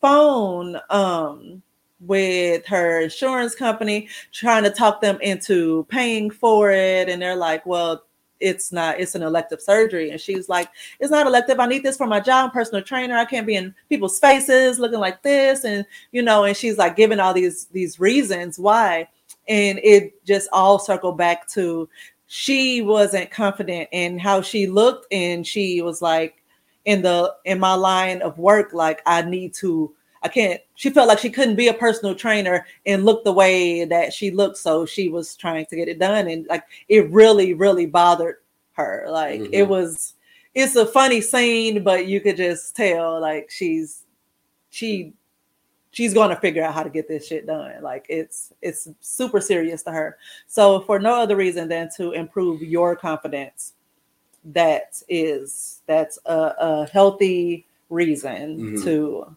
phone um with her insurance company trying to talk them into paying for it, and they're like, well, it's not, it's an elective surgery, and she's like, it's not elective, I need this for my job. I'm personal trainer, I can't be in people's faces looking like this, and you know, and she's like giving all these these reasons why, and it just all circled back to she wasn't confident in how she looked, and she was like, in the in my line of work, like I need to, I can't, she felt like she couldn't be a personal trainer and look the way that she looked. So she was trying to get it done. And like, it really, really bothered her. Like mm-hmm. it was, it's a funny scene, but you could just tell like, she's, she, she's going to figure out how to get this shit done. Like it's, it's super serious to her. So for no other reason than to improve your confidence, that is, that's a, a healthy reason mm-hmm. to,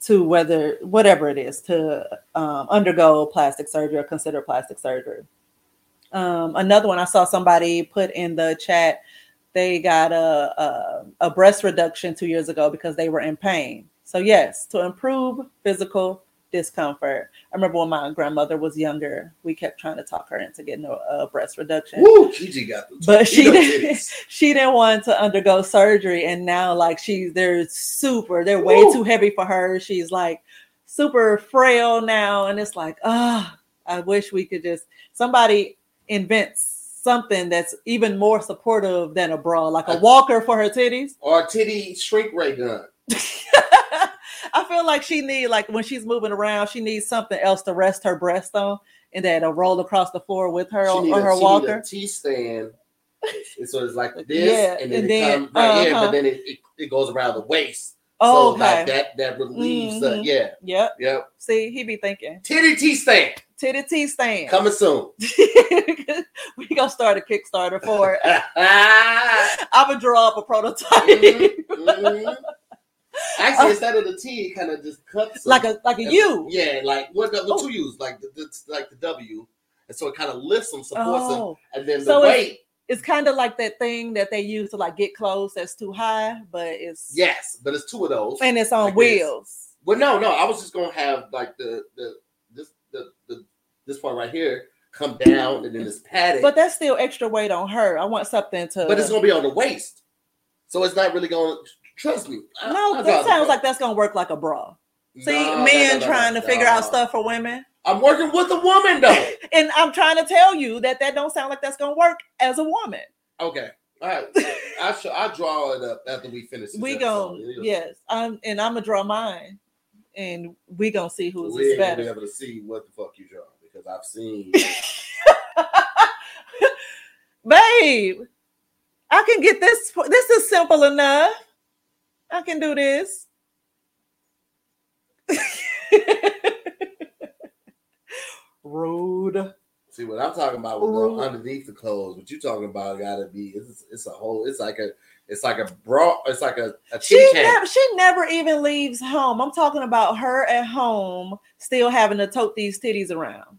to whether, whatever it is, to um, undergo plastic surgery or consider plastic surgery. Um, another one I saw somebody put in the chat, they got a, a, a breast reduction two years ago because they were in pain. So yes, to improve physical discomfort. I remember when my grandmother was younger, we kept trying to talk her into getting a, a breast reduction. Woo, Gigi got them. But she didn't, she didn't want to undergo surgery, and now like she's they're super, they're way Woo. too heavy for her. She's like super frail now, and it's like, ah, oh, I wish we could just somebody invents something that's even more supportive than a bra, like a walker for her titties or a titty shrink ray gun. I feel like she need, like when she's moving around, she needs something else to rest her breast on, and that'll roll across the floor with her on her she walker. Need a T-stand. It's so it's like this, yeah, and then and it then, comes right uh-huh. here, but then it, it, it goes around the waist. Oh, so okay. like that that relieves mm-hmm. the yeah. Yep. Yep. See, he be thinking. Titty T-stand. Titty T-stand. Coming soon. We gonna start a Kickstarter for it. I'm gonna draw up a prototype. Mm-hmm. Mm-hmm. Actually, uh, instead of the T, it kind of just cuts like them. a like a and, U. Yeah, like what the what two U's, like the, the like the W, and so it kind of lifts them, supports oh. them, and then the so weight. It's, it's kind of like that thing that they use to like get clothes that's too high, but it's yes, but it's two of those, and it's on like wheels. This. Well, no, no, I was just gonna have like the the this the, the this part right here come down, and then it's padded. But that's still extra weight on her. I want something to. But it's gonna be on the waist, so it's not really gonna. Trust me. I, no, that sounds like that's gonna work like a bra. See, no, men no, no, trying no, to figure no. out stuff for women. I'm working with a woman though, and I'm trying to tell you that that don't sound like that's gonna work as a woman. Okay, all right. I sh- I draw it up after we finish. This we episode. Gonna yes, I'm and I'm gonna draw mine, and we gonna see who's we ain't better. We're gonna be able to see what the fuck you draw because I've seen. Babe, I can get this. This is simple enough. I can do this. Rude. See what I'm talking about was going underneath the clothes. What you talking about gotta be it's, it's a whole it's like a it's like a bra it's like a, a she never, she never even leaves home. I'm talking about her at home still having to tote these titties around.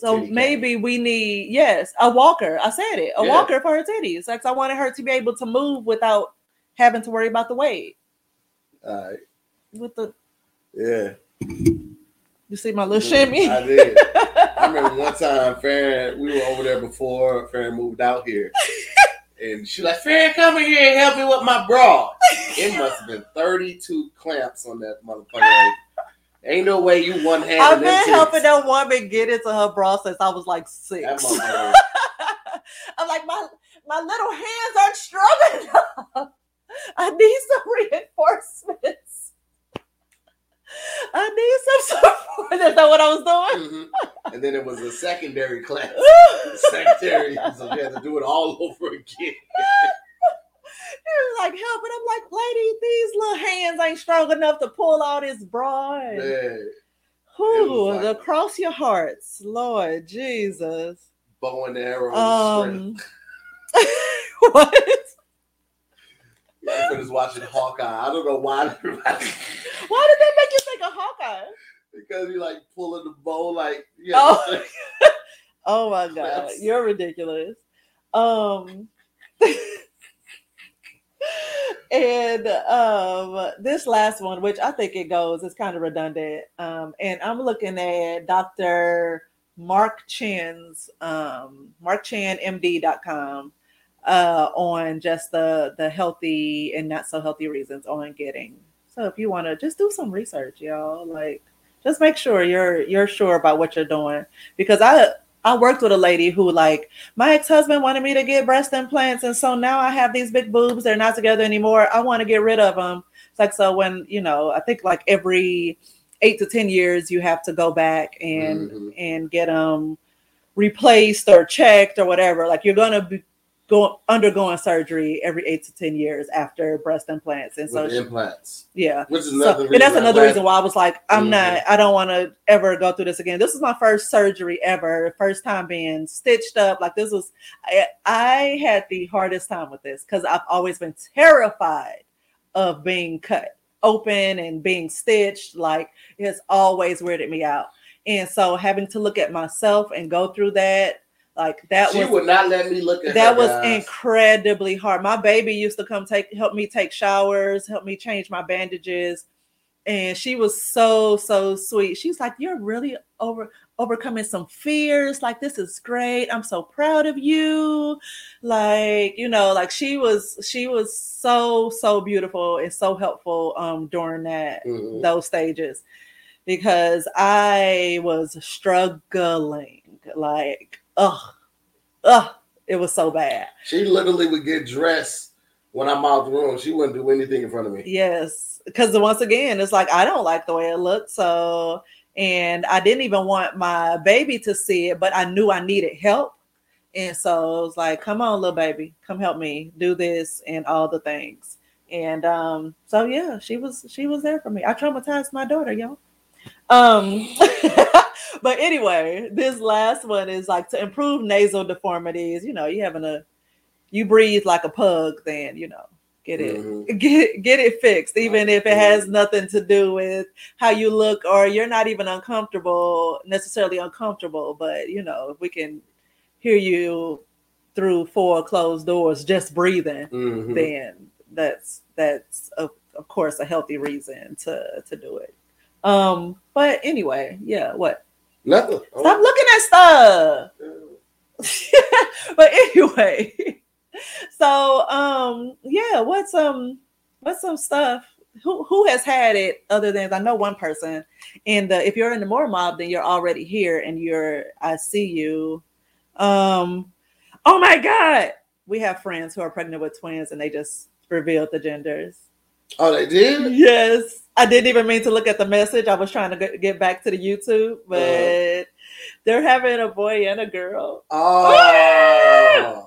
So maybe we need yes a walker. I said it a yeah. walker for her titties. Like I wanted her to be able to move without having to worry about the weight. All right. With the yeah. You see my little yeah, shimmy? I did. I remember one time, Farron, we were over there before Farron moved out here. And she like, Farron, come in here and help me with my bra. It must have been thirty-two clamps on that motherfucker. Ain't no way you one handed. I've been helping that woman get into her bra since I was like six. I'm like, my, my little hands aren't strong enough. I need some reinforcements. I need some support. That's not what I was doing. Mm-hmm. And then it was a secondary class. Secondary. So you had to do it all over again. It was like help. And I'm like, lady, these little hands ain't strong enough to pull all this bra. And... Who like... across your hearts, Lord Jesus. Bow and arrow. Um... What? I was watching Hawkeye. I don't know why. Everybody... Why did that make you think of Hawkeye? Because you like pulling the bow, like yeah. Oh. Oh my god, you're ridiculous. Um, and um, this last one, which I think it goes, is kind of redundant. Um, and I'm looking at Doctor Mark Chan's um, mark chan m d dot com. Uh, on just the the healthy and not so healthy reasons on getting. So if you want to just do some research, y'all, like just make sure you're you're sure about what you're doing. Because I I worked with a lady who like my ex-husband wanted me to get breast implants, and so now I have these big boobs. They're not together anymore. I want to get rid of them. It's like so when you know I think like every eight to ten years you have to go back and mm-hmm. and get them replaced or checked or whatever. Like you're gonna be. Going undergoing surgery every eight to ten years after breast implants, and so she, implants, yeah, which is another so, reason. And that's another reason why I was like, I'm mm-hmm. not, I don't want to ever go through this again. This is my first surgery ever, first time being stitched up. Like this was, I, I had the hardest time with this because I've always been terrified of being cut open and being stitched. Like it's always weirded me out, and so having to look at myself and go through that. Like that she was, would not let me look at that her, was guys. Incredibly hard. My baby used to come take help me take showers, help me change my bandages, and she was so so sweet. She's like, "You're really over overcoming some fears. Like this is great. I'm so proud of you." Like you know, like she was she was so so beautiful and so helpful um, during that mm-hmm. those stages because I was struggling like. Ugh, ugh, it was so bad. She literally would get dressed when I'm out the room. She wouldn't do anything in front of me. Yes, because once again, it's like I don't like the way it looked. So, and I didn't even want my baby to see it, but I knew I needed help. And so it was like, come on, little baby, come help me do this and all the things. And um, so yeah, she was she was there for me. I traumatized my daughter, y'all. Um, but anyway, this last one is like to improve nasal deformities. You know, you having a, you breathe like a pug, then, you know, get it, mm-hmm. get, get it fixed. Even if it has nothing to do with how you look or you're not even uncomfortable, necessarily uncomfortable, but you know, if we can hear you through four closed doors, just breathing, mm-hmm. then that's, that's a, of course a healthy reason to, to do it. Um, but anyway, yeah, what? Nothing. Stop oh. looking at stuff. But anyway, so um, yeah, what's um what's some stuff? Who who has had it other than I know one person, and uh, if you're in the Moore mob, then you're already here and you're I see you. Um oh my god, we have friends who are pregnant with twins and they just revealed the genders. Oh, they did? Yes. I didn't even mean to look at the message. I was trying to get back to the YouTube, but uh-huh. they're having a boy and a girl. Oh.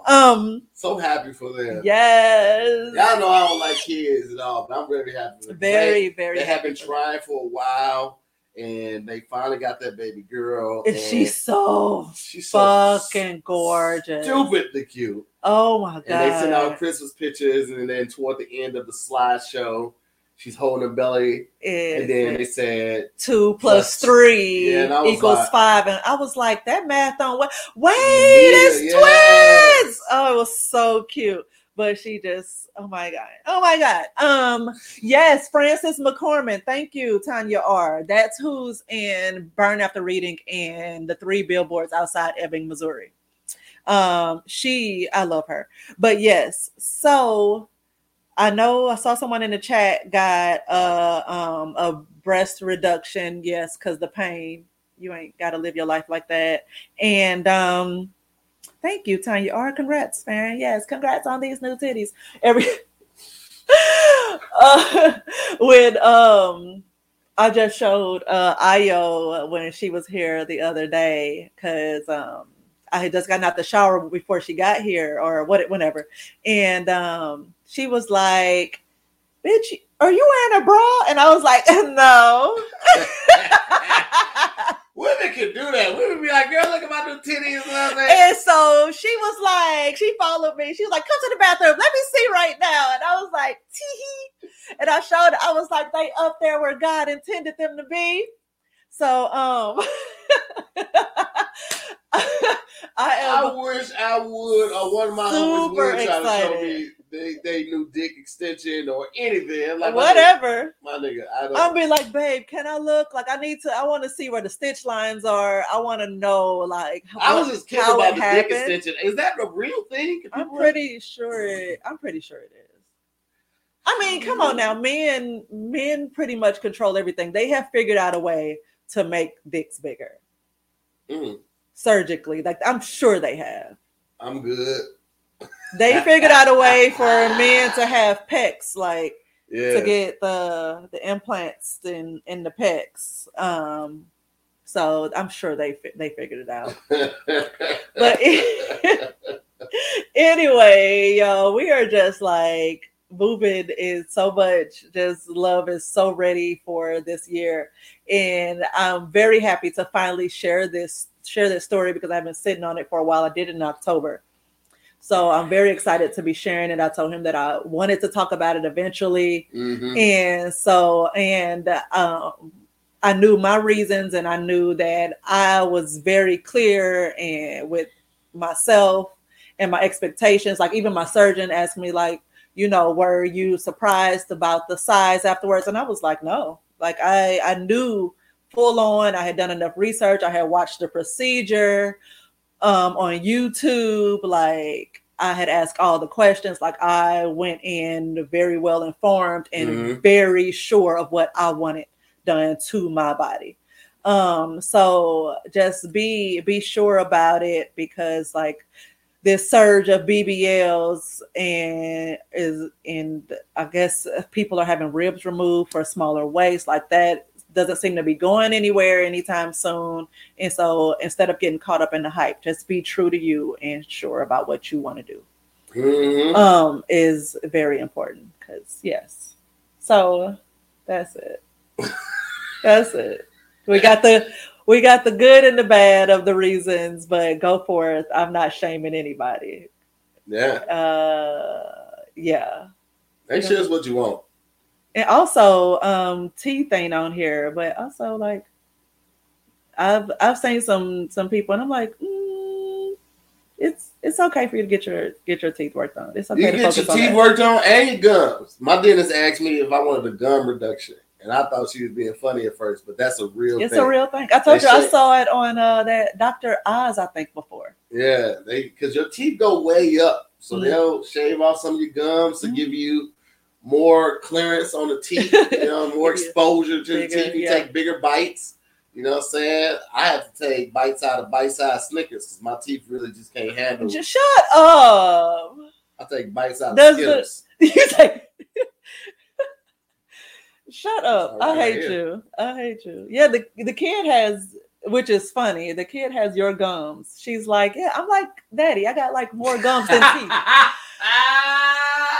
um, so happy for them. Yes. Y'all know I don't like kids at all, but I'm very happy for them. Very, they, very they happy. They have been trying for a while, and they finally got that baby girl. And, and she's so she's fucking so gorgeous, stupidly cute. Oh my god! And they sent out Christmas pictures, and then toward the end of the slideshow, she's holding her belly, it, and then they said two plus, plus three yeah, equals like, five. And I was like, that math don't work. Wait, it's yeah, yeah. twins! Oh, it was so cute. But she just, oh my God. Oh my God. Um, yes, Frances McCormick. Thank you, Tanya R. That's who's in Burn After Reading and the Three Billboards Outside Ebbing, Missouri. Um, she, I love her. But yes, so I know I saw someone in the chat got uh, um, a breast reduction. Yes, because the pain. You ain't got to live your life like that. And, um, thank you, Tanya R. Congrats, Farron. Yes, congrats on these new titties. Every uh, when um, I just showed uh, Ayo when she was here the other day because um, I had just gotten out the shower before she got here or what, whenever, and um, she was like, "Bitch, are you wearing a bra?" And I was like, "No." Women can do that. Women be like, girl, look at my new titties. And so she was like, she followed me. She was like, come to the bathroom. Let me see right now. And I was like, tee hee. And I showed, I was like, they up there where God intended them to be. So, um, I, am I wish I would, or one of my homies would try to show me they, they new dick extension or anything. Like whatever. My nigga, I don't. I'll be like, babe, can I look? Like, I need to, I want to see where the stitch lines are. I want to know, like, I was just kidding about the dick extension. Is that a real thing? I'm pretty sure it, I'm pretty sure it is. I mean, come on now, men, men pretty much control everything. They have figured out a way to make dicks bigger. Mm. Surgically. Like, I'm sure they have. I'm good. They figured out a way for men to have pecs, like yeah. to get the the implants in, in the pecs. Um, so I'm sure they they figured it out. But it, anyway, y'all, we are just like, moving is so much, just love is so ready for this year, and I'm very happy to finally share this share this story because I've been sitting on it for a while. I did it in October, so I'm very excited to be sharing it. I told him that I wanted to talk about it eventually, mm-hmm. and so and um, I knew my reasons, and I knew that I was very clear and with myself and my expectations. Like even my surgeon asked me, like, you know, were you surprised about the size afterwards? And I was like, no, like I, I knew full on, I had done enough research. I had watched the procedure um, on YouTube. Like I had asked all the questions. Like I went in very well informed and mm-hmm. very sure of what I wanted done to my body. Um, so just be, be sure about it because like, this surge of B B Ls and is and I guess people are having ribs removed for smaller waist, like that doesn't seem to be going anywhere anytime soon. And so instead of getting caught up in the hype, just be true to you and sure about what you want to do mm-hmm. um, is very important. Cause yes. So that's it. That's it. We got the, We got the good and the bad of the reasons, but go forth. I'm not shaming anybody. Yeah. Uh, yeah. Make sure it's what you want. And also, um, teeth ain't on here, but also like I've I've seen some some people, and I'm like, mm, it's it's okay for you to get your get your teeth worked on. It's okay. You to get focus your teeth on worked on and gums. My dentist asked me if I wanted a gum reduction. And I thought she was being funny at first, but that's a real it's thing. It's a real thing. I told they you, shit. I saw it on uh, that Doctor Oz, I think, before. Yeah, they because your teeth go way up. So mm-hmm. they'll shave off some of your gums to mm-hmm. give you more clearance on the teeth, you know, more exposure to bigger, the teeth. You yeah. take bigger bites. You know what I'm saying? I have to take bites out of bite-sized Snickers because my teeth really just can't handle it. Just shut up. I take bites out Does of Skittles. The, you take... Shut up. I hate you. I hate you. Yeah, the, the kid has, which is funny, the kid has your gums. She's like, yeah, I'm like, Daddy, I got like more gums than teeth.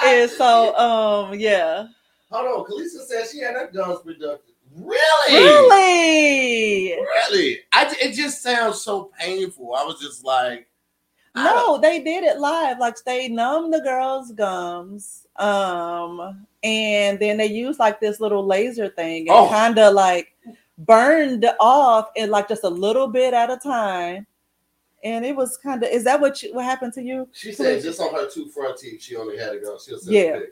And so, um, yeah. Hold on. Kalisa said she had her gums reduced. Really? Really? Really? I, it just sounds so painful. I was just like, no, they did it live. Like they numbed the girl's gums, um, and then they used like this little laser thing and oh. kind of like burned off and like just a little bit at a time. And it was kind of, is that what you, what happened to you? She said just on her two front teeth, she only had a gum. She was yeah. Big.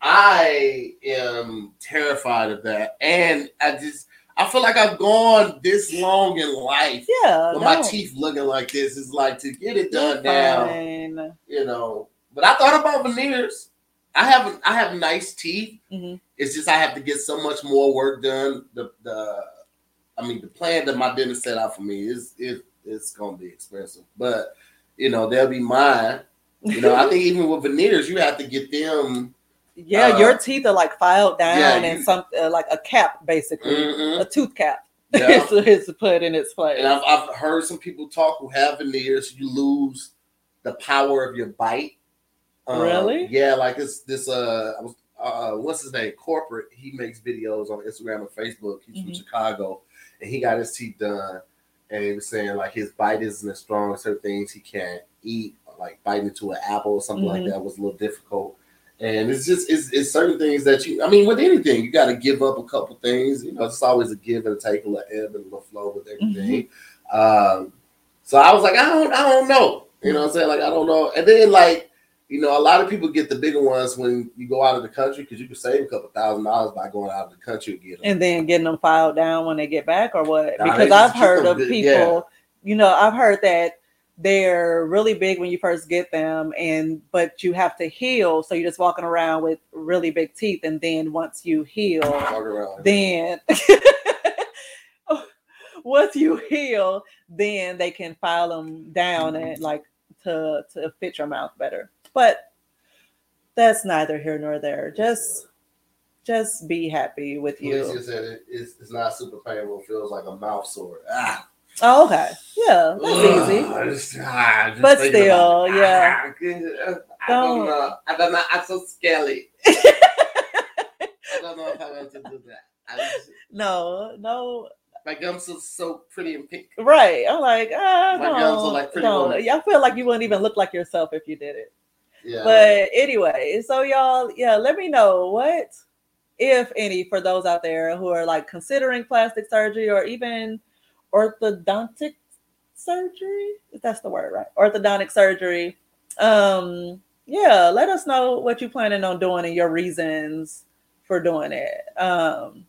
I am terrified of that, and I just. I feel like I've gone this long in life yeah, with no. my teeth looking like this. It's like to get it done now, you know. But I thought about veneers. I have I have nice teeth. Mm-hmm. It's just I have to get so much more work done. The the I mean the plan that my dentist set out for me is it it's gonna be expensive. But you know, they'll be mine. You know, I think even with veneers, you have to get them. Yeah, uh, your teeth are like filed down yeah, and some uh, like a cap, basically mm-hmm. a tooth cap yeah. is put in its place. And I've, I've heard some people talk who have veneers, you lose the power of your bite. Um, really? Yeah, like this. This uh, I was, uh, what's his name? Corporate. He makes videos on Instagram and Facebook. He's mm-hmm. from Chicago, and he got his teeth done, and he was saying like his bite isn't as strong. Certain things he can't eat, like biting into an apple or something mm-hmm. like that, was a little difficult. And it's just, it's, it's certain things that you, I mean, with anything, you got to give up a couple things. You know, it's always a give and a take, a little ebb and a little flow with everything. Mm-hmm. Um, so I was like, I don't, I don't know. You know what I'm saying? Like, I don't know. And then, like, you know, a lot of people get the bigger ones when you go out of the country because you can save a couple thousand dollars by going out of the country and get them. And then getting them filed down when they get back or what? Nah, because I've heard of people, yeah. you know, I've heard that. They're really big when you first get them, and but you have to heal, so you're just walking around with really big teeth, and then once you heal, around, then once you heal, then they can file them down mm-hmm. and like to to fit your mouth better. But that's neither here nor there. Just just be happy with you. Well, it's, just that it, it's, it's not super painful. It feels like a mouth sore. Ah. Oh, okay. Yeah, that's Ugh, easy. I just, I just but still, about, yeah. I don't know. I don't know. I'm so scaly. I don't know if I want to do that. I just, no, no. My gums are so pretty and pink. Right. I'm like, ah, uh, no. My gums are like pretty no. I feel like you wouldn't even look like yourself if you did it. Yeah. But anyway, so y'all, yeah, let me know what, if any, for those out there who are like considering plastic surgery or even orthodontic surgery, if that's the word, right? Orthodontic surgery. Um, yeah, let us know what you're planning on doing and your reasons for doing it. Um,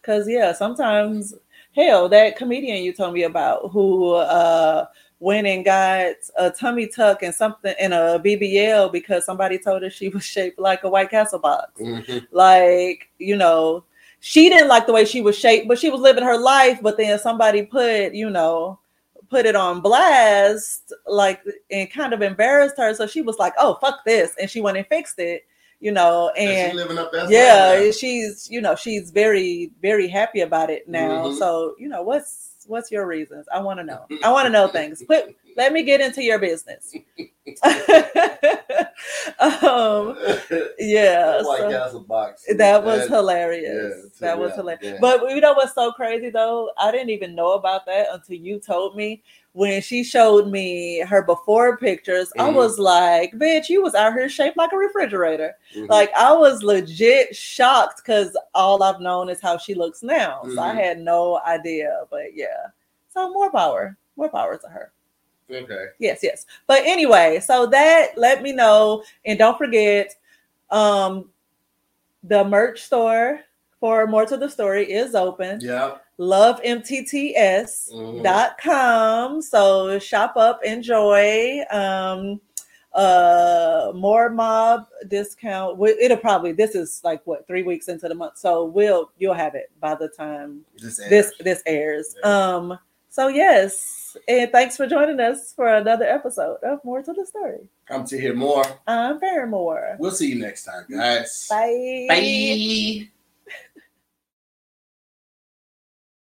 because, yeah, sometimes, hell, that comedian you told me about who uh, went and got a tummy tuck and something in a B B L because somebody told her she was shaped like a White Castle box. Mm-hmm. Like, you know, she didn't like the way she was shaped, but she was living her life. But then somebody put, you know, put it on blast, like, and kind of embarrassed her. So she was like, oh, fuck this. And she went and fixed it, you know, and, and she's living her best yeah, life. She's, you know, she's very, very happy about it now. Mm-hmm. So, you know, what's, what's your reasons? I want to know. I want to know things. Put, let me get into your business. um yeah like so, box. That was that, hilarious yeah, that was yeah, hilarious yeah. But you know what's so crazy though, I didn't even know about that until you told me. When she showed me her before pictures, mm-hmm. I was like, bitch, you was out here shaped like a refrigerator. Mm-hmm. Like I was legit shocked because all I've known is how she looks now. Mm-hmm. So I had no idea, but yeah, so more power more power to her. Okay. Yes, yes. But anyway, so that, let me know. And don't forget, um, the merch store for More to the Story is open. Yeah. love M T T S dot com. Mm-hmm. So shop up, enjoy. Um, uh, more mob discount. It'll probably, this is like what, three weeks into the month. So we'll, you'll have it by the time this airs. This, this airs. Yeah. Um, so yes. And thanks for joining us for another episode of More to the Story. I'm Tahir Moore. I'm Farron Moore. We'll see you next time, guys. Bye. Bye.